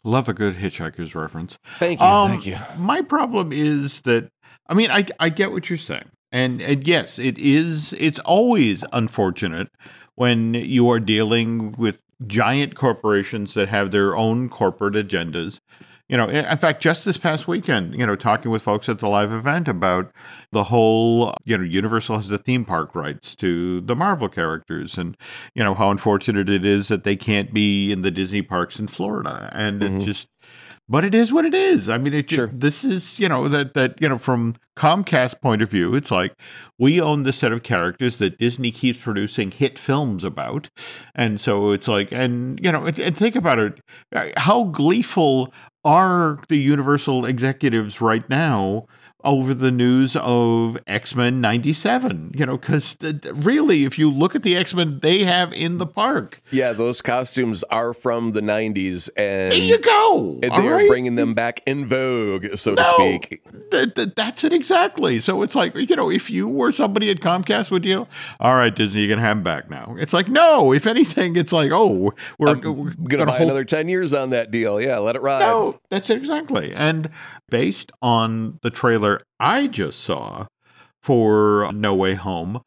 Love a good Hitchhiker's reference. Thank you. Um, thank you. My problem is that, I mean, I, I get what you're saying. And, and yes, it is. It's always unfortunate when you are dealing with giant corporations that have their own corporate agendas. You know, in fact, just this past weekend, you know, talking with folks at the live event about the whole, you know, Universal has the theme park rights to the Marvel characters and, you know, how unfortunate it is that they can't be in the Disney parks in Florida. And mm-hmm. it's just, but it is what it is. I mean, it sure. this is, you know, that, that, you know, from Comcast point of view, it's like we own the set of characters that Disney keeps producing hit films about. And so it's like, and, you know, and, and think about it. How gleeful are the Universal executives right now over the news of X-Men ninety-seven, you know, because really, if you look at the X-Men they have in the park. Yeah, those costumes are from the nineties. And there you go. And they are right? bringing them back in vogue, so no, to speak. Th- th- that's it exactly. So it's like, you know, if you were somebody at Comcast, would you? All right, Disney, you can have them back now. It's like, no, if anything, it's like, oh, we're, we're going to buy hold- another ten years on that deal. Yeah, let it ride. No, that's it exactly. And based on the trailer I just saw for No Way Home,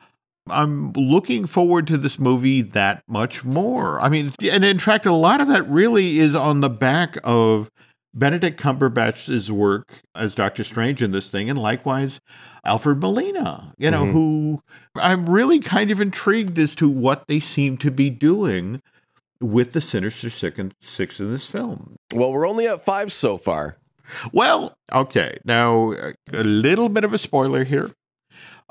I'm looking forward to this movie that much more. I mean, and in fact, a lot of that really is on the back of Benedict Cumberbatch's work as Doctor Strange in this thing, and likewise Alfred Molina, you know, mm-hmm. who I'm really kind of intrigued as to what they seem to be doing with the Sinister Six in this film. Well, we're only at five so far. Well, okay, now a little bit of a spoiler here,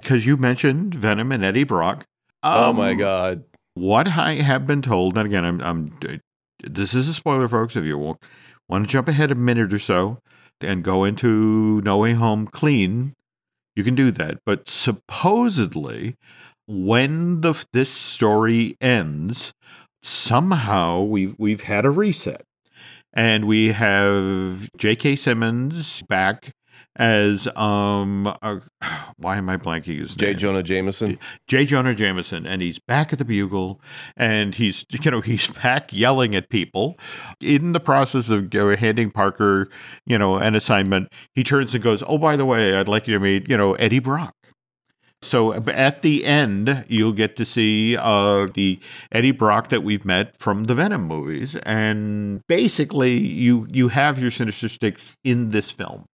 because you mentioned Venom and Eddie Brock. Um, oh, my God. What I have been told, and again, I'm, I'm this is a spoiler, folks, if you want to jump ahead a minute or so and go into No Way Home clean, you can do that. But supposedly, when the this story ends, somehow we've, we've had a reset. And we have J K. Simmons back as, um, a, why am I blanking his name? J. Jonah Jameson. J. Jonah Jameson. And he's back at the Bugle. And he's, you know, he's back yelling at people. In the process of handing Parker, you know, an assignment, he turns and goes, oh, by the way, I'd like you to meet, you know, Eddie Brock. So at the end, you'll get to see uh, the Eddie Brock that we've met from the Venom movies. And basically, you you have your Sinister Six in this film,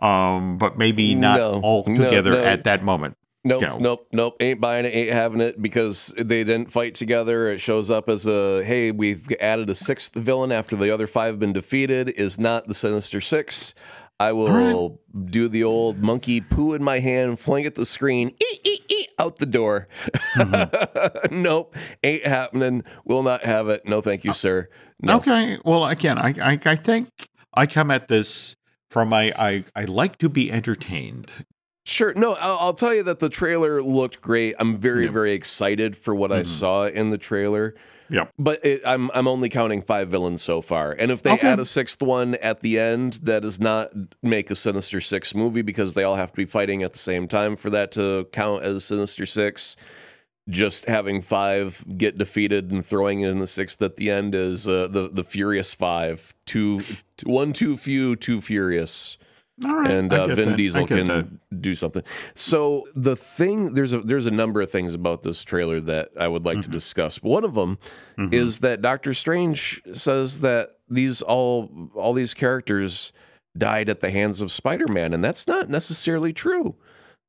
um, but maybe not no, all together no, no. at that moment. Nope, you know. nope, nope. Ain't buying it, ain't having it, because they didn't fight together. It shows up as a, hey, we've added a sixth villain after the other five have been defeated, is not the Sinister Six. I will right. do the old monkey poo in my hand, fling at the screen, ee, ee, ee, out the door. Mm-hmm. Nope, ain't happening. Will not have it. No, thank you, sir. No. Okay. Well, again, I, I I think I come at this from my I I like to be entertained. Sure. No, I'll, I'll tell you that the trailer looked great. I'm very yeah. very excited for what mm-hmm. I saw in the trailer. Yeah, but it, I'm I'm only counting five villains so far, and if they okay. add a sixth one at the end, that does not make a Sinister Six movie because they all have to be fighting at the same time for that to count as Sinister Six. Just having five get defeated and throwing in the sixth at the end is uh, the the Furious Five. Two, one too few, too furious. All right, and uh, Vin that. Diesel can that. do something. So the thing, there's a there's a number of things about this trailer that I would like mm-hmm. to discuss. One of them mm-hmm. is that Doctor Strange says that these all all these characters died at the hands of Spider-Man, and that's not necessarily true.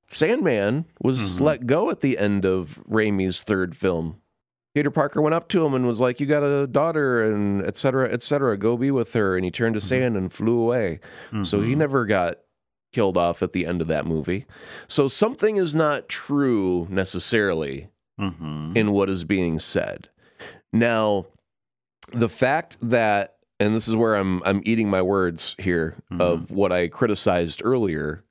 Sandman was mm-hmm. let go at the end of Raimi's third film. Peter Parker went up to him and was like, "You got a daughter, and et cetera, et cetera. Go be with her." And he turned to mm-hmm. sand and flew away. Mm-hmm. So he never got killed off at the end of that movie. So something is not true necessarily mm-hmm. in what is being said. Now, the fact that, and this is where I'm I'm eating my words here mm-hmm. of what I criticized earlier,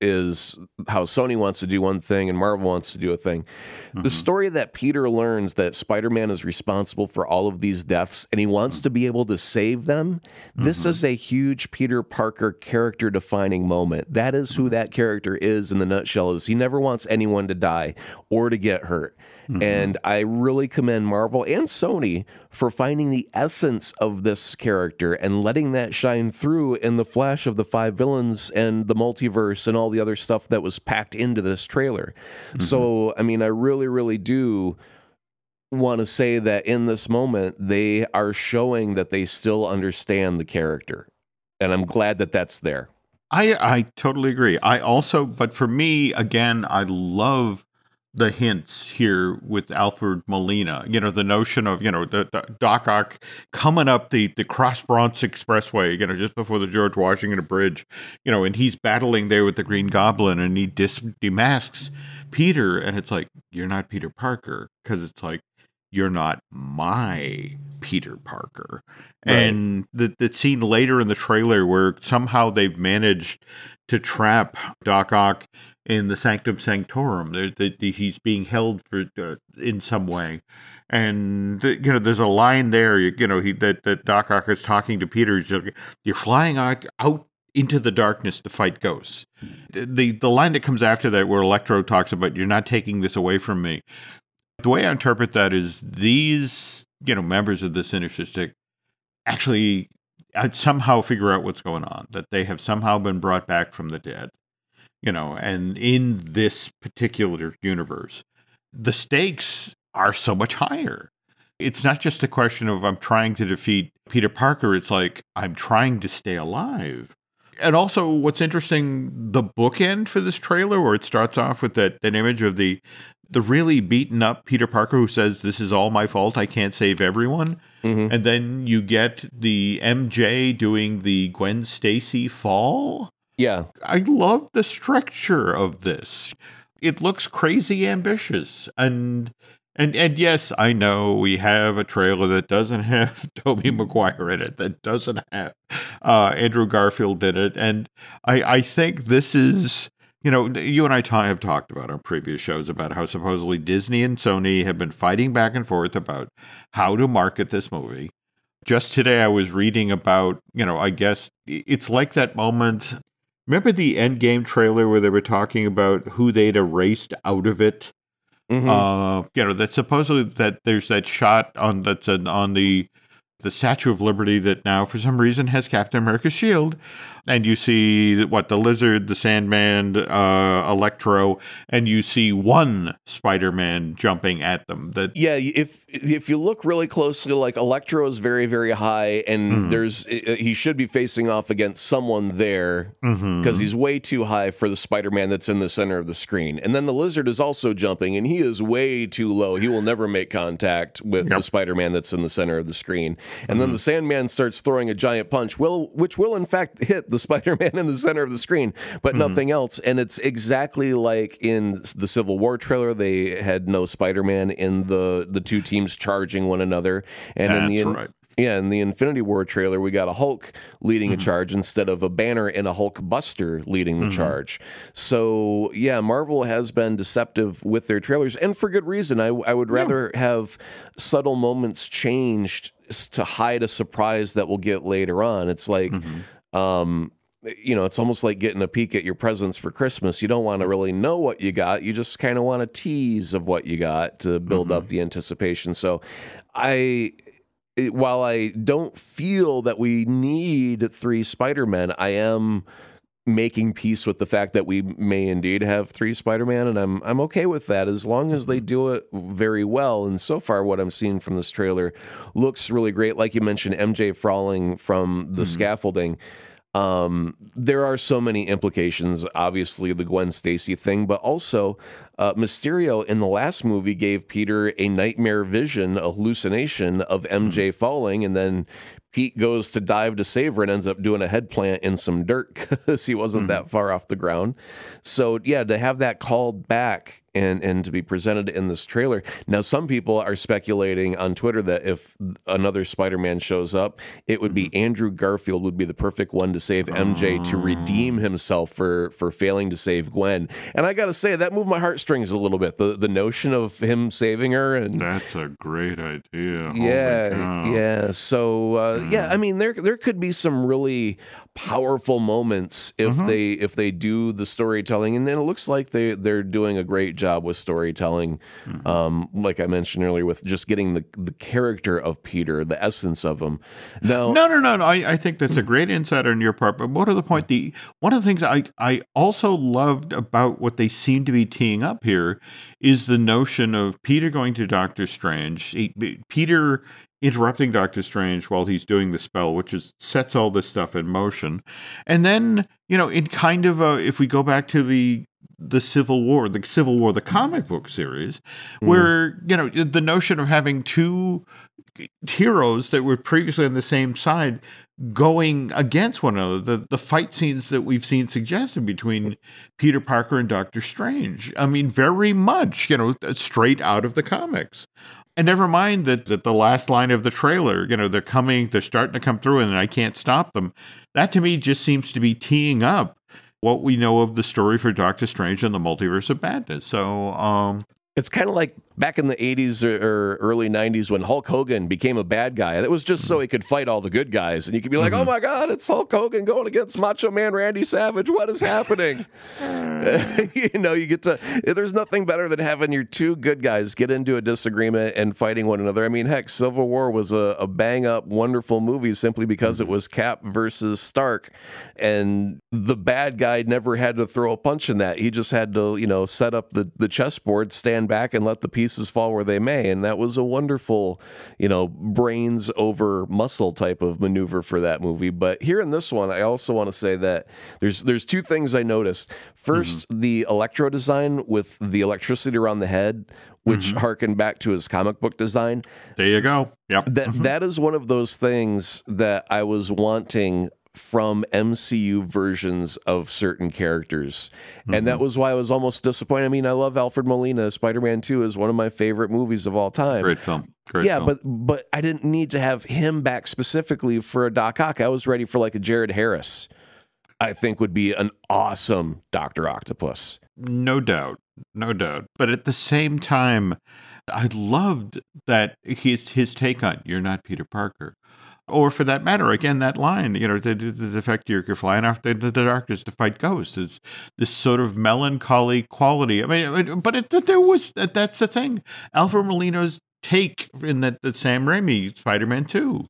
is how Sony wants to do one thing and Marvel wants to do a thing. Mm-hmm. The story that Peter learns that Spider-Man is responsible for all of these deaths and he wants mm-hmm. to be able to save them. Mm-hmm. This is a huge Peter Parker character defining moment. That is who that character is in the nutshell, is he never wants anyone to die or to get hurt. Mm-hmm. And I really commend Marvel and Sony for finding the essence of this character and letting that shine through in the flash of the five villains and the multiverse and all the other stuff that was packed into this trailer. Mm-hmm. So, I mean, I really, really do want to say that in this moment, they are showing that they still understand the character. And I'm glad that that's there. I, I totally agree. I also, but for me, again, I love the hints here with Alfred Molina, you know, the notion of, you know, the, the Doc Ock coming up the, the Cross Bronx Expressway, you know, just before the George Washington Bridge, you know, and he's battling there with the Green Goblin and he dis- demasks Peter. And it's like, you're not Peter Parker, because it's like, you're not my Peter Parker. Right. And the, the scene later in the trailer where somehow they've managed to trap Doc Ock in the Sanctum Sanctorum. There, the, the, he's being held for, uh, in some way. And, the, you know, there's a line there, you, you know, he, that, that Doc Ock is talking to Peter. He's like, you're flying out, out into the darkness to fight ghosts. The, the line that comes after that where Electro talks about, you're not taking this away from me. The way I interpret that is these, you know, members of the Sinister Six actually I'd somehow figure out what's going on, that they have somehow been brought back from the dead. You know, and in this particular universe, the stakes are so much higher. It's not just a question of I'm trying to defeat Peter Parker. It's like I'm trying to stay alive. And also what's interesting, the bookend for this trailer where it starts off with that, that image of the, the really beaten up Peter Parker who says, this is all my fault. I can't save everyone. Mm-hmm. And then you get the M J doing the Gwen Stacy fall. Yeah. I love the structure of this. It looks crazy ambitious. And and and yes, I know we have a trailer that doesn't have Tobey Maguire in it, that doesn't have uh, Andrew Garfield in it. And I, I think this is, you know, you and I ta- have talked about on previous shows about how supposedly Disney and Sony have been fighting back and forth about how to market this movie. Just today I was reading about, you know, I guess it's like that moment. Remember the Endgame trailer where they were talking about who they'd erased out of it? Mm-hmm. Uh, you know, that supposedly that there's that shot on that's an, on the the Statue of Liberty that now for some reason has Captain America's shield. And you see, what, the Lizard, the Sandman, uh, Electro, and you see one Spider-Man jumping at them. That yeah, if if you look really closely, like, Electro is very, very high, and mm-hmm. there's he should be facing off against someone there, because mm-hmm. he's way too high for the Spider-Man that's in the center of the screen. And then the Lizard is also jumping, and he is way too low. He will never make contact with yep. the Spider-Man that's in the center of the screen. And mm-hmm. then the Sandman starts throwing a giant punch, will which will, in fact, hit the Spider-Man in the center of the screen, but mm-hmm. nothing else. And it's exactly like in the Civil War trailer. They had no Spider-Man in the the two teams charging one another. And That's in the in- right. Yeah, in the Infinity War trailer, we got a Hulk leading mm-hmm. a charge instead of a Banner and a Hulk Buster leading the mm-hmm. charge. So, yeah, Marvel has been deceptive with their trailers, and for good reason. I, I would rather yeah. have subtle moments changed to hide a surprise that we'll get later on. It's like... Mm-hmm. Um, you know, it's almost like getting a peek at your presents for Christmas. You don't want to really know what you got. You just kind of want a tease of what you got to build mm-hmm. up the anticipation. So I, while I don't feel that we need three Spider-Men, I am making peace with the fact that we may indeed have three Spider-Man, and I'm I'm okay with that as long as they do it very well. And so far, what I'm seeing from this trailer looks really great. Like you mentioned, M J falling from the mm-hmm. scaffolding. Um, there are so many implications, obviously the Gwen Stacy thing, but also uh, Mysterio in the last movie gave Peter a nightmare vision, a hallucination of M J falling, and then Pete goes to dive to save her and ends up doing a headplant in some dirt because he wasn't mm-hmm. that far off the ground. So, yeah, to have that called back and, and to be presented in this trailer. Now, some people are speculating on Twitter that if another Spider-Man shows up, it would be Andrew Garfield would be the perfect one to save M J oh. to redeem himself for, for failing to save Gwen. And I got to say, that moved my heartstrings a little bit. The the notion of him saving her. And that's a great idea. Yeah, yeah. So... Uh, Yeah, I mean, there there could be some really powerful moments if mm-hmm. they if they do the storytelling, and then it looks like they they're doing a great job with storytelling. Mm-hmm. Um, like I mentioned earlier, with just getting the, the character of Peter, the essence of him. Now, no, no, no, no. I, I think that's a great insight on your part. But more to the point, the one of the things I I also loved about what they seem to be teeing up here is the notion of Peter going to Doctor Strange. He, Peter. interrupting Doctor Strange while he's doing the spell, which is sets all this stuff in motion. And then, you know, in kind of a, if we go back to the the Civil War, the Civil War, the comic book series, mm. where, you know, the notion of having two heroes that were previously on the same side going against one another, the, the fight scenes that we've seen suggested between Peter Parker and Doctor Strange. I mean, very much, you know, straight out of the comics. And never mind that, that the last line of the trailer, you know, they're coming, they're starting to come through and I can't stop them. That to me just seems to be teeing up what we know of the story for Doctor Strange and the Multiverse of Madness. So, um... It's kind of like back in the eighties or early nineties when Hulk Hogan became a bad guy. It was just so he could fight all the good guys. And you could be like, mm-hmm. oh, my God, it's Hulk Hogan going against Macho Man Randy Savage. What is happening? You know, you get to – there's nothing better than having your two good guys get into a disagreement and fighting one another. I mean, heck, Civil War was a, a bang-up, wonderful movie simply because it was Cap versus Stark. And the bad guy never had to throw a punch in that. He just had to, you know, set up the, the chessboard, stand back and let the pieces fall where they may, and that was a wonderful, you know, brains over muscle type of maneuver for that movie. But here in this one, I also want to say that there's there's two things I noticed. First, mm-hmm. the Electro design with the electricity around the head, which mm-hmm. harkened back to his comic book design. There you go. Yep. That mm-hmm. that is one of those things that I was wanting from M C U versions of certain characters. And mm-hmm. that was why I was almost disappointed. I mean, I love Alfred Molina. Spider-Man two is one of my favorite movies of all time. Great film. Great yeah, film. but but I didn't need to have him back specifically for a Doc Ock. I was ready for like a Jared Harris, I think would be an awesome Doctor Octopus. No doubt. No doubt. But at the same time, I loved that his, his take on, you're not Peter Parker. Or for that matter, again, that line, you know, the, the, the fact you're, you're flying off the, the darkness to fight ghosts is this sort of melancholy quality. I mean, but it, there was, that's the thing. Alfred Molina's take in that, that Sam Raimi Spider-Man two.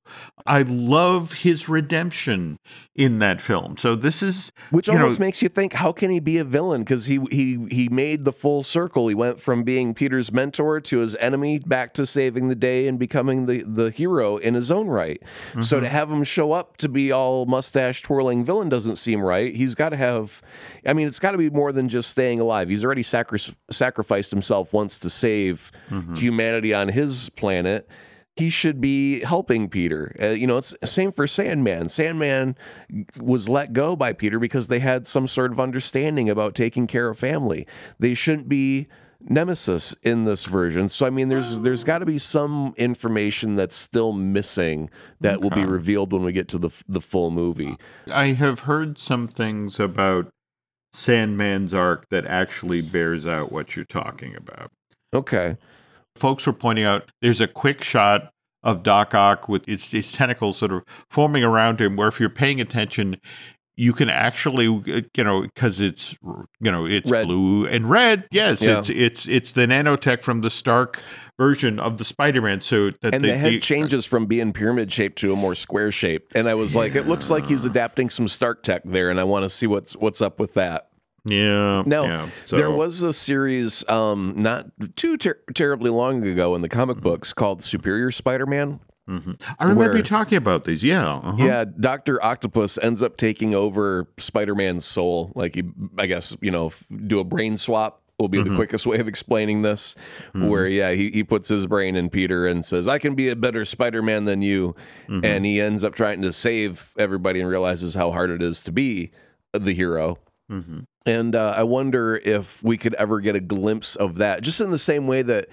I love his redemption in that film. So this is, which almost know, makes you think, how can he be a villain? Because he he he made the full circle. He went from being Peter's mentor to his enemy, back to saving the day and becoming the the hero in his own right. Mm-hmm. So to have him show up to be all mustache twirling villain doesn't seem right. He's got to have, I mean, it's got to be more than just staying alive. He's already sacri- sacrificed himself once to save mm-hmm. humanity on his planet. He should be helping Peter. Uh, you know, it's same for Sandman. Sandman was let go by Peter because they had some sort of understanding about taking care of family. They shouldn't be nemesis in this version. So, I mean, there's there's got to be some information that's still missing that okay. will be revealed when we get to the the full movie. I have heard some things about Sandman's arc that actually bears out what you're talking about. Okay. Folks were pointing out there's a quick shot of Doc Ock with its, its tentacles sort of forming around him, where if you're paying attention, you can actually, you know, because it's, you know, it's red. Blue and red. Yes, yeah. it's it's it's the nanotech from the Stark version of the Spider-Man suit. That and they, the head they, changes from being pyramid shaped to a more square shape. And I was yeah. like, it looks like he's adapting some Stark tech there, and I want to see what's what's up with that. Yeah. Now, yeah, so. There was a series um, not too ter- terribly long ago in the comic mm-hmm. books called Superior Spider-Man. Mm-hmm. I remember where, you talking about these. Yeah. Uh-huh. Yeah. Doctor Octopus ends up taking over Spider-Man's soul. Like, he, I guess, you know, do a brain swap will be mm-hmm. the quickest way of explaining this. Mm-hmm. Where, yeah, he, he puts his brain in Peter and says, I can be a better Spider-Man than you. Mm-hmm. And he ends up trying to save everybody and realizes how hard it is to be the hero. Mm-hmm. And uh, I wonder if we could ever get a glimpse of that, just in the same way that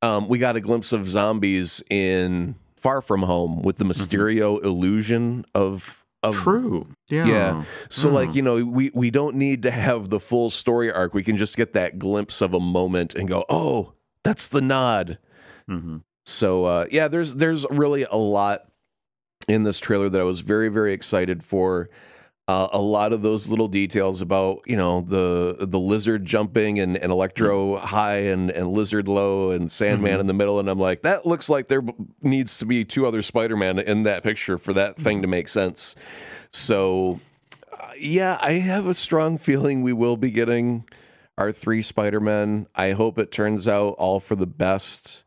um, we got a glimpse of zombies in Far From Home with the Mysterio mm-hmm. illusion of. Of, True. Yeah. yeah. So, mm. like, you know, we, we don't need to have the full story arc. We can just get that glimpse of a moment and go, oh, that's the nod. Mm-hmm. So, uh, yeah, there's there's really a lot in this trailer that I was very, very excited for. Uh, a lot of those little details about, you know, the the lizard jumping and, and Electro high and, and Lizard low and Sandman mm-hmm. in the middle. And I'm like, that looks like there needs to be two other Spider-Man in that picture for that thing to make sense. So, uh, yeah, I have a strong feeling we will be getting our three Spider-Men. I hope it turns out all for the best.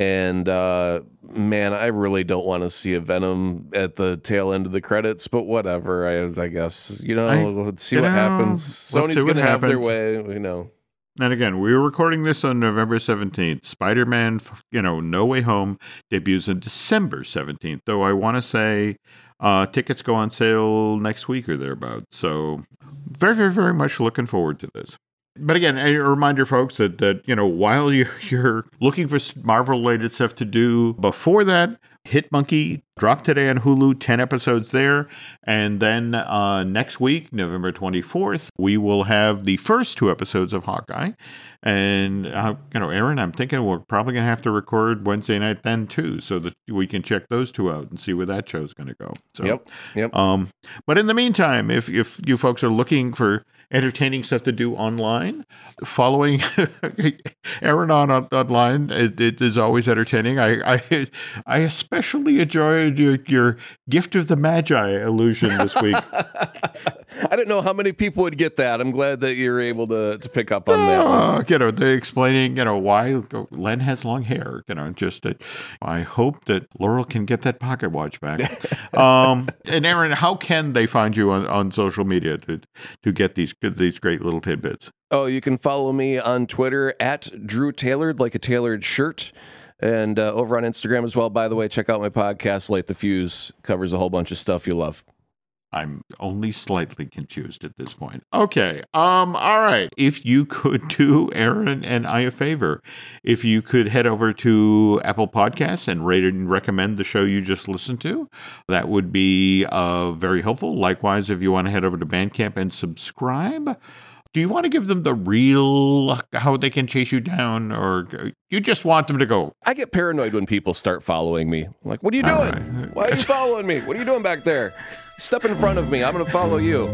And, uh, man, I really don't want to see a Venom at the tail end of the credits, but whatever, I, I guess, you know, I, let's see what know, happens. Sony's going to have happens. their way, you know. And again, we were recording this on November seventeenth. Spider-Man, you know, No Way Home debuts on December seventeenth, though I want to say uh, tickets go on sale next week or thereabouts. So very, very, very much looking forward to this. But again, a reminder, folks, that, that you know, while you're, you're looking for Marvel-related stuff to do before that, Hitmonkey dropped today on Hulu, ten episodes there. And then uh, next week, November twenty-fourth, we will have the first two episodes of Hawkeye. And, uh, you know, Aaron, I'm thinking we're probably going to have to record Wednesday night then, too, so that we can check those two out and see where that show's going to go. So, yep, yep. Um, but in the meantime, if if you folks are looking for entertaining stuff to do online, following Aaron on, on online, it, it is always entertaining. I, I, I especially enjoyed your, your Gift of the Magi illusion this week. I don't know how many people would get that. I'm glad that you're able to, to pick up on that one. Uh, you know, they're explaining, you know, why Len has long hair. You know, just uh, I hope that Laurel can get that pocket watch back. um, and Aaron, how can they find you on, on social media to to get these these great little tidbits? Oh, you can follow me on Twitter at Drew Tailored, like a tailored shirt. And uh, over on Instagram as well. By the way, check out my podcast, Light the Fuse. Covers a whole bunch of stuff you love. I'm only slightly confused at this point. Okay. Um. All right. If you could do Aaron and I a favor, if you could head over to Apple Podcasts and rate and recommend the show you just listened to, that would be uh, very helpful. Likewise, if you want to head over to Bandcamp and subscribe. Do you want to give them the real how they can chase you down, or you just want them to go? I get paranoid when people start following me. I'm like, what are you doing? Right. Why are you following me? What are you doing back there? Step in front of me. I'm going to follow you.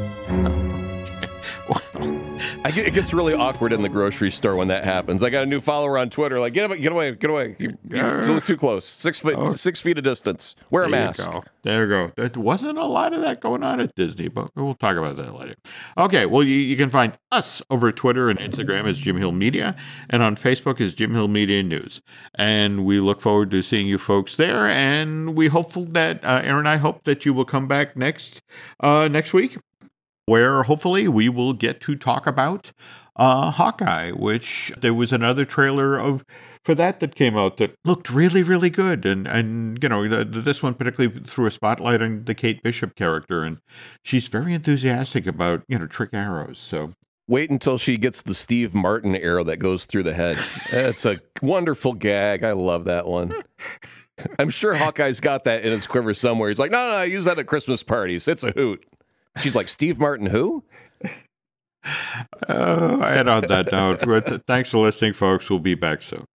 I get, it gets really awkward in the grocery store when that happens. I got a new follower on Twitter. Like, get away, get away, get away. You, you look too close. Six feet, oh. six feet of distance. Wear there a mask. You there you go. There wasn't a lot of that going on at Disney, but we'll talk about that later. Okay, well, you, you can find us over Twitter and Instagram as Jim Hill Media, and on Facebook as Jim Hill Media News. And we look forward to seeing you folks there, and we hopeful that, uh, Aaron and I hope that you will come back next uh, next week, where hopefully we will get to talk about uh, Hawkeye, which there was another trailer of for that that came out that looked really, really good. And, and you know, the, the, this one particularly threw a spotlight on the Kate Bishop character, and she's very enthusiastic about, you know, trick arrows. So wait until she gets the Steve Martin arrow that goes through the head. It's a wonderful gag. I love that one. I'm sure Hawkeye's got that in its quiver somewhere. He's like, no, no, no, I use that at Christmas parties. It's a hoot. She's like, Steve Martin who? Uh, I had on that note. Thanks for listening, folks. We'll be back soon.